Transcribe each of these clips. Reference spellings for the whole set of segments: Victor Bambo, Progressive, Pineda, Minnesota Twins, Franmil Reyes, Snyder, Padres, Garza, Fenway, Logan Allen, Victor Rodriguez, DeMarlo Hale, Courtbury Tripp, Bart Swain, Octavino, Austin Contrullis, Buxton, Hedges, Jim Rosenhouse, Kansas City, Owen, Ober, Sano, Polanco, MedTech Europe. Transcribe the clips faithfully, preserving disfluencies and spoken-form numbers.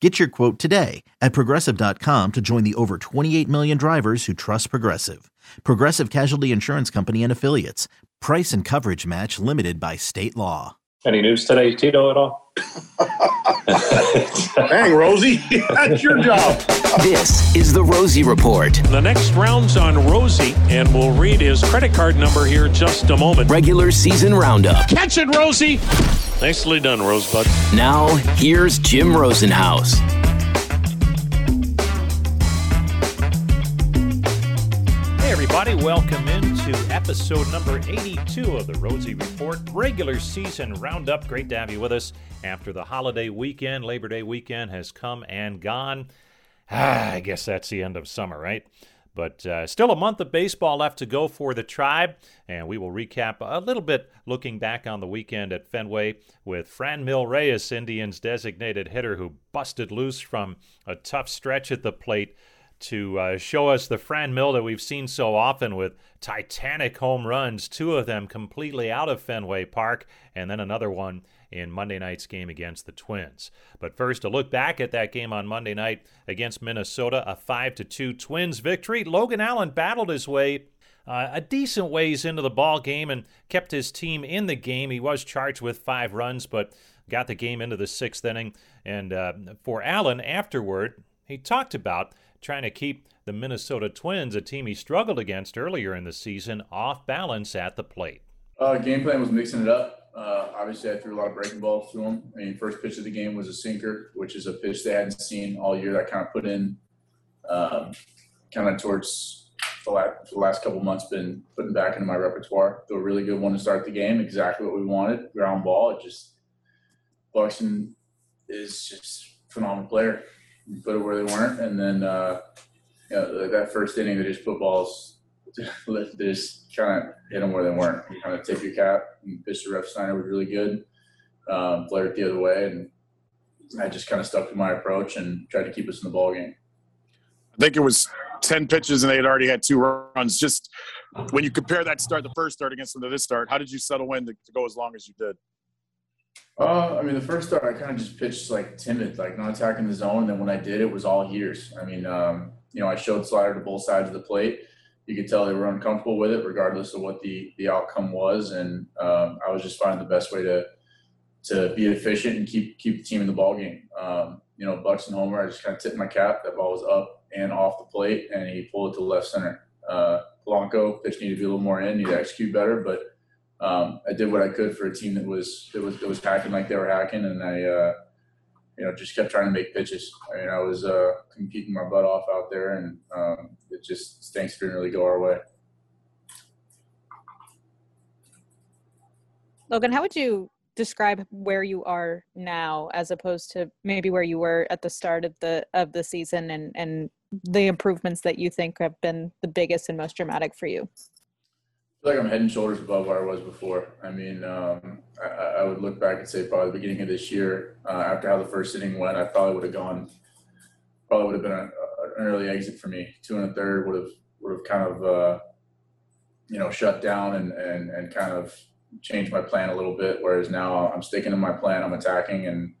Get your quote today at Progressive dot com to join the over twenty-eight million drivers who trust Progressive. Progressive Casualty Insurance Company and Affiliates. Price and coverage match limited by state law. Any news today, Tito, at all? Dang, Rosie, that's your job. This is the Rosie Report. The next round's on Rosie, and we'll read his credit card number here in just a moment. Regular season roundup. Catch it, Rosie! Nicely done, Rosebud. Now, here's Jim Rosenhouse. Hey, everybody, welcome into episode number eighty-two of the Rosie Report, regular season roundup. Great to have you with us after the holiday weekend. Labor Day weekend has come and gone. Ah, I guess that's the end of summer, right? But uh, still a month of baseball left to go for the Tribe, and we will recap a little bit looking back on the weekend at Fenway with Franmil Reyes, Indians' designated hitter who busted loose from a tough stretch at the plate to uh, show us the Franmil that we've seen so often with titanic home runs, two of them completely out of Fenway Park, and then another one in Monday night's game against the Twins. But first, a look back at that game on Monday night against Minnesota, a five to two Twins victory. Logan Allen battled his way uh, a decent ways into the ball game and kept his team in the game. He was charged with five runs, but got the game into the sixth inning. And uh, for Allen afterward, he talked about trying to keep the Minnesota Twins, a team he struggled against earlier in the season, off balance at the plate. Uh, game plan was mixing it up. Uh, obviously, I threw a lot of breaking balls to them. I mean, first pitch of the game was a sinker, which is a pitch they hadn't seen all year. That kind of put in, um, kind of towards the last, the last couple months, been putting back into my repertoire. Threw a really good one to start the game, exactly what we wanted, ground ball. It just Buxton is just a phenomenal player. You put it where they weren't, and then uh, you know, that first inning, they just put balls. They just kind of hit them where they weren't. You kind of tip your cap and pitch to ref. Snyder was really good. Um, played it the other way, and I just kind of stuck to my approach and tried to keep us in the ballgame. I think it was ten pitches, and they had already had two runs. Just when you compare that start, the first start against them to this start, how did you settle in to, to go as long as you did? Uh, I mean, the first start, I kind of just pitched like timid, like not attacking the zone. And then when I did, it was all ears. I mean, um, you know, I showed Slider to both sides of the plate. You could tell they were uncomfortable with it, regardless of what the, the outcome was. And um, I was just finding the best way to to be efficient and keep keep the team in the ballgame. Um, you know, Buxton homer, I just kind of tipped my cap. That ball was up and off the plate, and he pulled it to left center. Uh, Polanco, pitch needed to be a little more in, needed to execute better, but um, I did what I could for a team that was that was that was hacking like they were hacking, and I uh, you know just kept trying to make pitches. I mean, I was uh, competing my butt off out there, and um, it just stinks didn't really go our way. Logan, how would you describe where you are now as opposed to maybe where you were at the start of the of the season and, and the improvements that you think have been the biggest and most dramatic for you? I feel like I'm head and shoulders above where I was before. I mean, um, I, I would look back and say probably the beginning of this year, uh, after how the first inning went, I probably would have gone, probably would have been a, an early exit for me. Two and a third would have would have kind of uh, you know shut down and, and and kind of changed my plan a little bit. Whereas now I'm sticking to my plan. I'm attacking and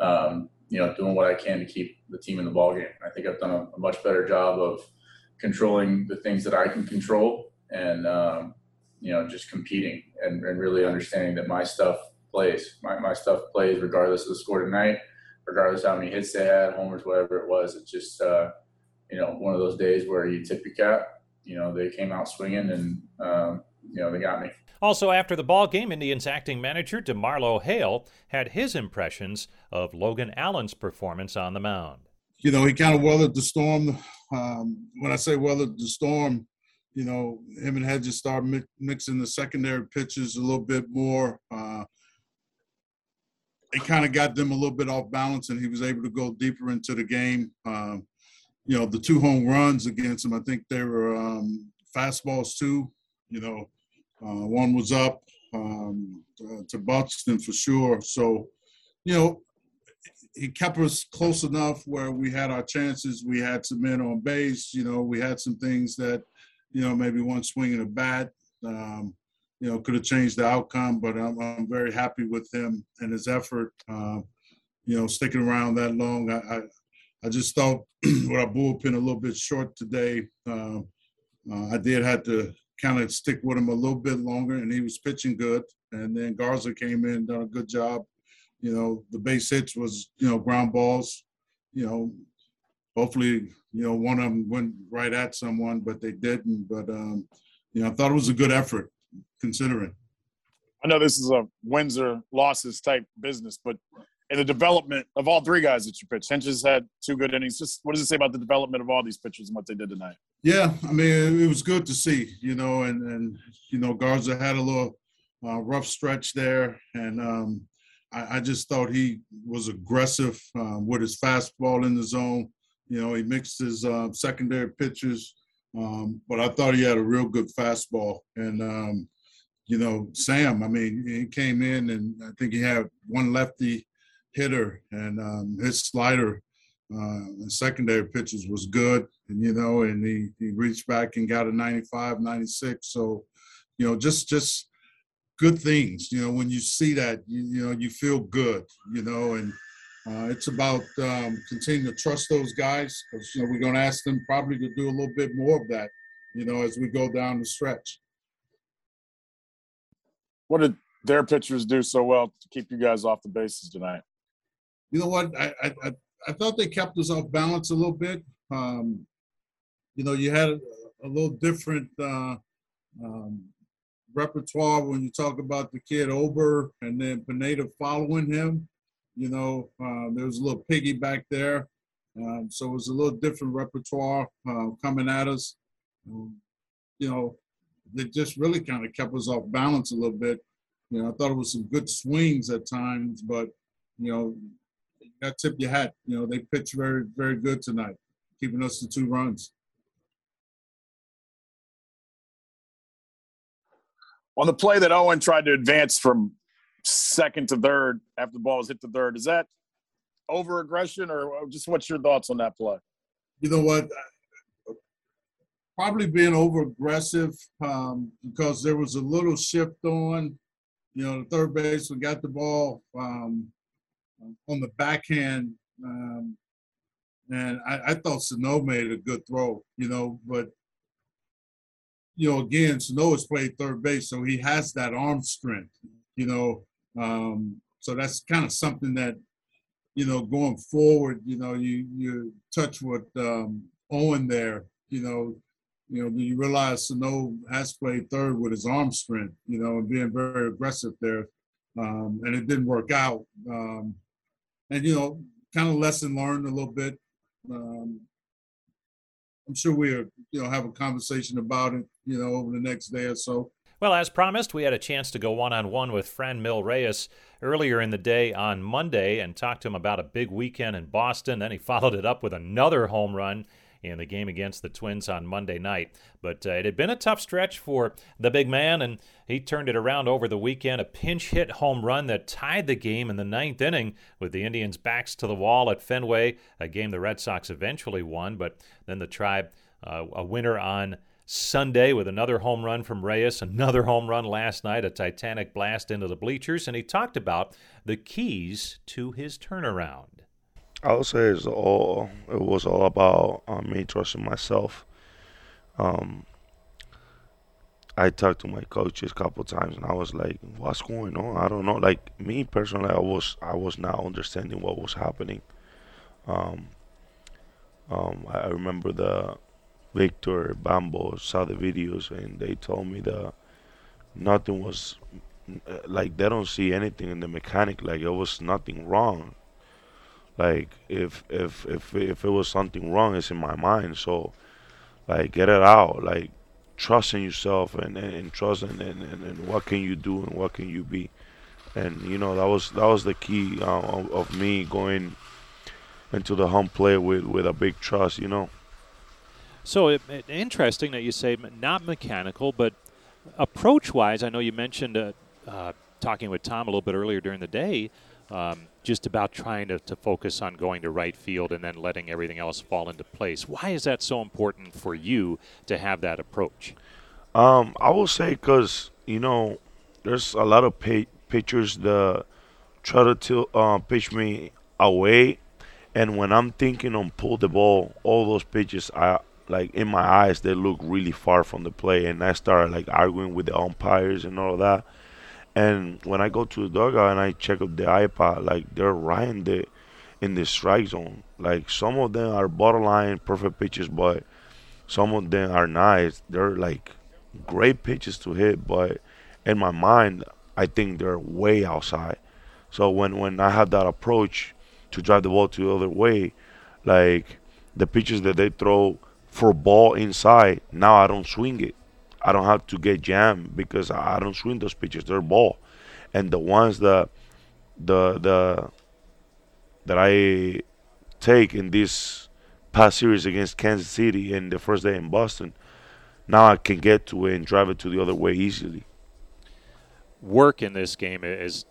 um, you know doing what I can to keep the team in the ballgame. I think I've done a, a much better job of controlling the things that I can control and um, you know just competing and, and really understanding that my stuff plays. My my stuff plays regardless of the score tonight, regardless of how many hits they had, homers, whatever it was. It's just uh, you know, one of those days where you tip your cap, you know, they came out swinging and, um, you know, they got me. Also, after the ball game, Indians acting manager DeMarlo Hale had his impressions of Logan Allen's performance on the mound. You know, he kind of weathered the storm. Um, when I say weathered the storm, you know, him and Hedges started mi- mixing the secondary pitches a little bit more. Uh, it kind of got them a little bit off balance, and he was able to go deeper into the game. Um, You know, the two home runs against him, I think they were um, fastballs too. You know, Uh, one was up um, uh, to Buxton for sure. So, you know, he kept us close enough where we had our chances. We had some men on base. You know, we had some things that, you know, maybe one swing and a bat, um, you know, could have changed the outcome. But I'm, I'm very happy with him and his effort, uh, you know, sticking around that long. I, I, I just thought with our bullpen a little bit short today, uh, uh, I did have to kind of stick with him a little bit longer, and he was pitching good. And then Garza came in, done a good job. You know, the base hits was, you know, ground balls. You know, hopefully, you know, one of them went right at someone, but they didn't. But, um, you know, I thought it was a good effort, considering. I know this is a wins or losses type business, but in the development of all three guys that you pitched, Hedges had two good innings. Just what does it say about the development of all these pitchers and what they did tonight? Yeah, I mean, it was good to see, you know, and, and you know, Garza had a little uh, rough stretch there, and um, I, I just thought he was aggressive uh, with his fastball in the zone. You know, he mixed his uh, secondary pitches, um, but I thought he had a real good fastball. And, um, you know, Sam, I mean, he came in and I think he had one lefty hitter, and um, his slider uh, and secondary pitches was good. And, you know, and he, he reached back and got a ninety-five, ninety-six. So, you know, just, just good things. You know, when you see that, you, you know, you feel good, you know, and uh, it's about um, continuing to trust those guys, because, you know, we're going to ask them probably to do a little bit more of that, you know, as we go down the stretch. What did their pitchers do so well to keep you guys off the bases tonight? You know what? I, I, I thought they kept us off balance a little bit. Um, you know, you had a, a little different uh, um, repertoire when you talk about the kid Ober and then Pineda following him. You know, uh, there was a little piggy back there. Um, so it was a little different repertoire uh, coming at us. Um, you know, they just really kind of kept us off balance a little bit. You know, I thought it was some good swings at times, but, you know, you got to tip your hat. You know, they pitched very, very good tonight, keeping us to two runs. On the play that Owen tried to advance from second to third after the ball was hit to third, is that over aggression, or just what's your thoughts on that play? You know what? Probably being over aggressive um, because there was a little shift on. You know, the third baseman got the ball um, on the backhand, um, and I, I thought Sano made a good throw, you know, but, you know, again, Sano has played third base, so he has that arm strength, you know. Um, so that's kind of something that, you know, going forward, you know, you, you touch with um, Owen there, you know. You know, you realize Sano has played third with his arm strength, you know, and being very aggressive there. Um, and it didn't work out. Um, and, you know, kind of lesson learned a little bit. Um, I'm sure we'll, you know, have a conversation about it, you know, over the next day or so. Well, as promised, we had a chance to go one-on-one with Franmil Reyes earlier in the day on Monday and talked to him about a big weekend in Boston. Then he followed it up with another home run in the game against the Twins on Monday night. But uh, it had been a tough stretch for the big man, and he turned it around over the weekend. A pinch-hit home run that tied the game in the ninth inning with the Indians' backs to the wall at Fenway, a game the Red Sox eventually won, but then the Tribe, uh, a winner on Sunday with another home run from Reyes, another home run last night, a titanic blast into the bleachers, and he talked about the keys to his turnaround. I would say it's all, it was all about um, me trusting myself. Um, I talked to my coaches a couple of times, and I was like, what's going on? I don't know. Like, me personally, I was I was not understanding what was happening. Um, um, I remember the Victor Bambo saw the videos, and they told me that nothing was – like, they don't see anything in the mechanic. Like, it was nothing wrong. Like, if if if if it was something wrong, it's in my mind. So, like, get it out. Like, trust in yourself and, and, and trust in and, and, and what can you do and what can you be. And, you know, that was that was the key uh, of, of me going into the home plate with, with a big trust, you know. So, it, it, interesting that you say not mechanical, but approach-wise, I know you mentioned uh, uh, talking with Tom a little bit earlier during the day, um, just about trying to, to focus on going to right field and then letting everything else fall into place. Why is that so important for you to have that approach? Um, I will say because, you know, there's a lot of pay- pitchers that try to uh, pitch me away, and when I'm thinking on pull the ball, all those pitches, I like in my eyes, they look really far from the play, and I start like arguing with the umpires and all that. And when I go to the dugout and I check up the iPad, like they're right in the, in the strike zone. Like some of them are borderline perfect pitches, but some of them are nice. They're like great pitches to hit, but in my mind, I think they're way outside. So when, when I have that approach to drive the ball to the other way, like the pitches that they throw for ball inside, now I don't swing it. I don't have to get jammed because I don't swing those pitches. They're ball. And the ones that the the that I take in this past series against Kansas City and the first day in Boston, now I can get to it and drive it to the other way easily. Work in this game is,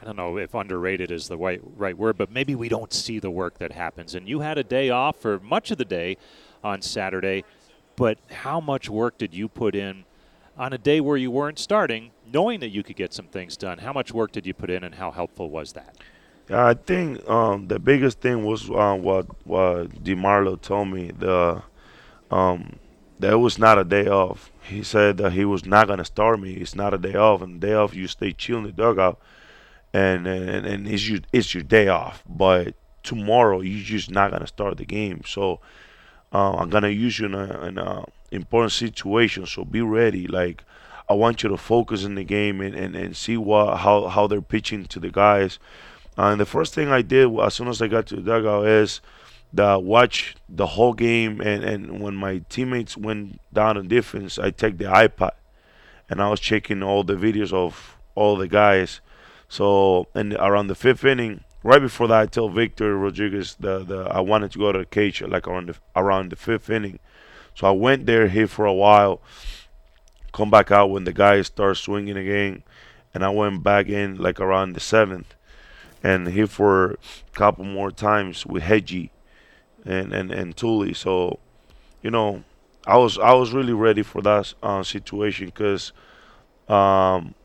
I don't know if underrated is the right, right word, but maybe we don't see the work that happens. And you had a day off for much of the day on Saturday, but how much work did you put in on a day where you weren't starting, knowing that you could get some things done? How much work did you put in, and how helpful was that? Yeah, I think um, the biggest thing was uh, what what DeMarlo told me. The um, that it was not a day off. He said that he was not gonna start me. It's not a day off, and day off you stay chill in the dugout, and and, and it's your it's your day off. But tomorrow you're just not gonna start the game, so. Uh, I'm gonna use you in an important situation, so be ready. Like, I want you to focus in the game and, and, and see what how, how they're pitching to the guys. Uh, and the first thing I did as soon as I got to the dugout is that watch the whole game. And, and when my teammates went down on defense, I take the iPad and I was checking all the videos of all the guys. So, and around the fifth inning. Right before that, I tell Victor Rodriguez the the I wanted to go to the cage like around the, around the fifth inning, so I went there hit for a while, come back out when the guys start swinging again, and I went back in like around the seventh, and hit for a couple more times with Hedges, and and and Tully. So, you know, I was I was really ready for that uh, situation because. Um,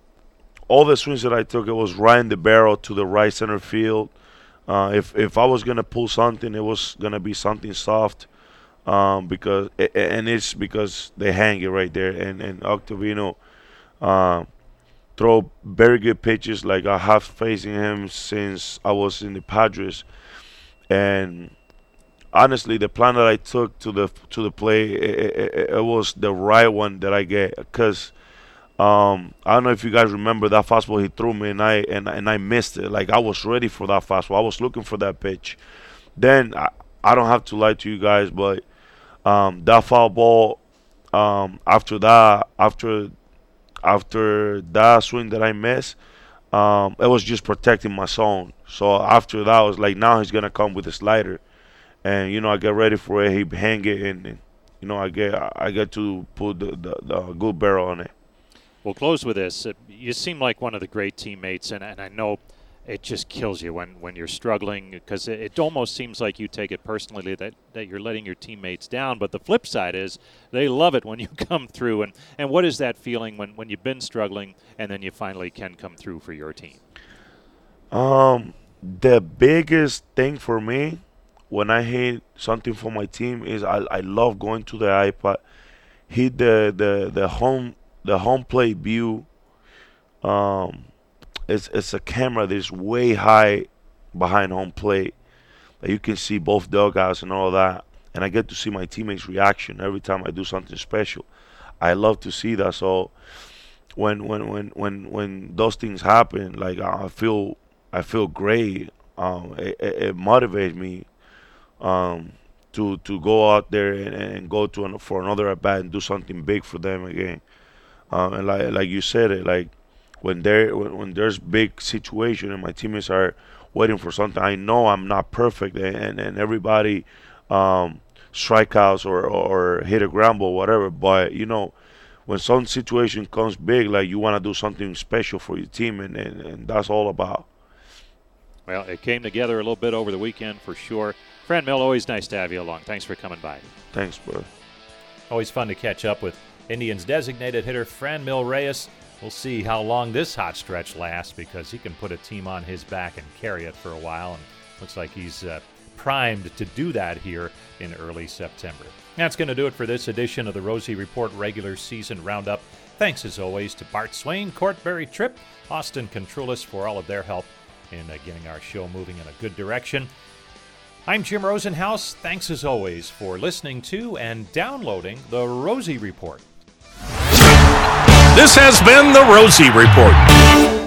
All the swings that I took, it was right in the barrel to the right center field. Uh, if if I was gonna pull something, it was gonna be something soft, um, because and it's because they hang it right there. And and Octavino uh, throw very good pitches. Like I have facing him since I was in the Padres, and honestly, the plan that I took to the to the play, it, it, it was the right one that I get because. Um, I don't know if you guys remember that fastball he threw me, and I and, and I missed it. Like I was ready for that fastball. I was looking for that pitch. Then I, I don't have to lie to you guys, but um, that foul ball. Um, after that, after after that swing that I missed, um, it was just protecting my zone. So after that, I was like, now he's gonna come with a slider, and you know I get ready for it. He hang it, and, and you know I get I get to put the, the, the good barrel on it. We'll close with this. You seem like one of the great teammates, and, and I know it just kills you when, when you're struggling because it, it almost seems like you take it personally that, that you're letting your teammates down. But the flip side is they love it when you come through. And, and what is that feeling when, when you've been struggling and then you finally can come through for your team? Um, the biggest thing for me when I hit something for my team is I, I love going to the iPad, hit the, the, the home – the home plate view, um, it's, it's a camera that's way high behind home plate. That you can see both dugouts and all that. And I get to see my teammates' reaction every time I do something special. I love to see that. So when when when when, when those things happen, like I feel I feel great. Um, it, it, it motivates me um, to to go out there and, and go to an, for another at bat and do something big for them again. Um, and like like you said it, like when there when, when there's big situation and my teammates are waiting for something, I know I'm not perfect, and and, and everybody um, strikeouts or, or hit a ground ball, whatever. But you know, when some situation comes big, like you want to do something special for your team, and, and, and that's all about. Well, it came together a little bit over the weekend for sure. Franmil, always nice to have you along. Thanks for coming by. Thanks, brother. Always fun to catch up with Indians designated hitter Franmil Reyes. We'll see how long this hot stretch lasts, because he can put a team on his back and carry it for a while, and looks like he's uh, primed to do that here in early September. That's going to do it for this edition of the Rosie Report regular season roundup. Thanks, as always, to Bart Swain, Courtbury Tripp, Austin Contrullis for all of their help in uh, getting our show moving in a good direction. I'm Jim Rosenhouse. Thanks, as always, for listening to and downloading the Rosie Report. This has been the Rosie Report.